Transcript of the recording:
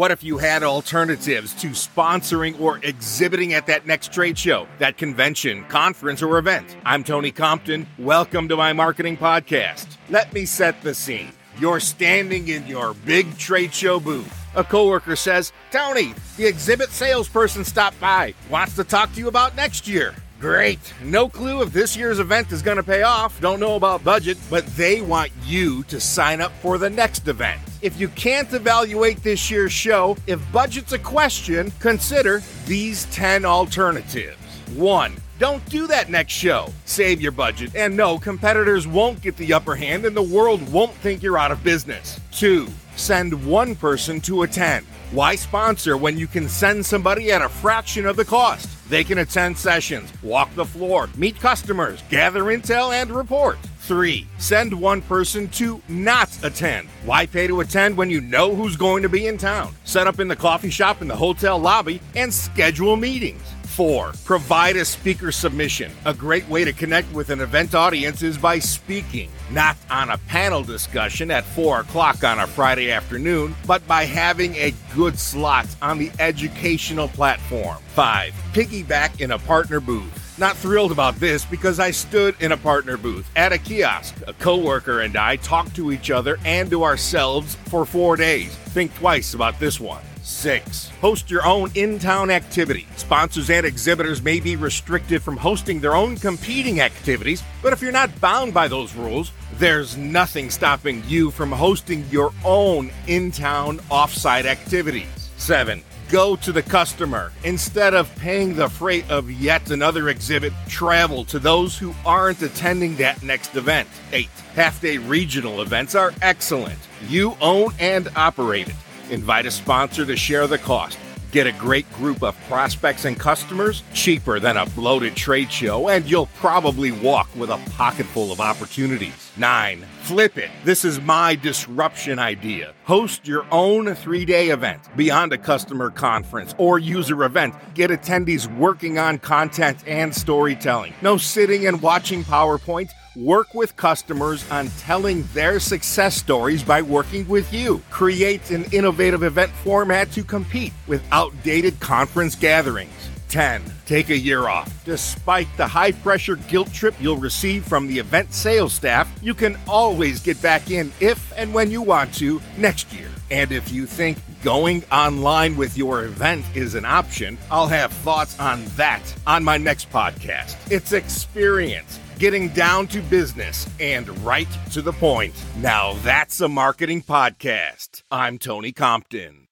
What if you had alternatives to sponsoring or exhibiting at that next trade show, that convention, conference, or event? I'm Tony Compton. Welcome to my marketing podcast. Let me set the scene. You're standing in your big trade show booth. A coworker says, "Tony, the exhibit salesperson stopped by, wants to talk to you about next year." Great. No clue if this year's event is going to pay off. Don't know about budget, but they want you to sign up for the next event. If you can't evaluate this year's show, if budget's a question, consider these 10 alternatives. 1. Don't do that next show. Save your budget, and no, competitors won't get the upper hand and the world won't think you're out of business. 2. Send one person to attend. Why sponsor when you can send somebody at a fraction of the cost? They can attend sessions, walk the floor, meet customers, gather intel, and report. 3. Send one person to not attend. Why pay to attend when you know who's going to be in town? Set up in the coffee shop in the hotel lobby and schedule meetings. 4. Provide a speaker submission. A great way to connect with an event audience is by speaking, not on a panel discussion at 4 o'clock on a Friday afternoon, but by having a good slot on the educational platform. 5. Piggyback in a partner booth. Not thrilled about this because I stood in a partner booth at a kiosk. A coworker and I talked to each other and to ourselves for 4 days. Think twice about this one. 6. Host your own in-town activity. Sponsors and exhibitors may be restricted from hosting their own competing activities, but if you're not bound by those rules, there's nothing stopping you from hosting your own in-town off-site activities. 7. Go to the customer. Instead of paying the freight of yet another exhibit, travel to those who aren't attending that next event. 8. Half-day regional events are excellent. You own and operate it. Invite a sponsor to share the cost. Get a great group of prospects and customers, cheaper than a bloated trade show, and you'll probably walk with a pocketful of opportunities. 9. Flip it. This is my disruption idea. Host your own 3-day event beyond a customer conference or user event. Get attendees working on content and storytelling. No sitting and watching PowerPoint. Work with customers on telling their success stories by working with you. Create an innovative event format to compete with outdated conference gatherings. 10. Take a year off. Despite the high-pressure guilt trip you'll receive from the event sales staff, you can always get back in if and when you want to next year. And if you think going online with your event is an option, I'll have thoughts on that on my next podcast. It's experience. Getting down to business and right to the point. Now that's a marketing podcast. I'm Tony Compton.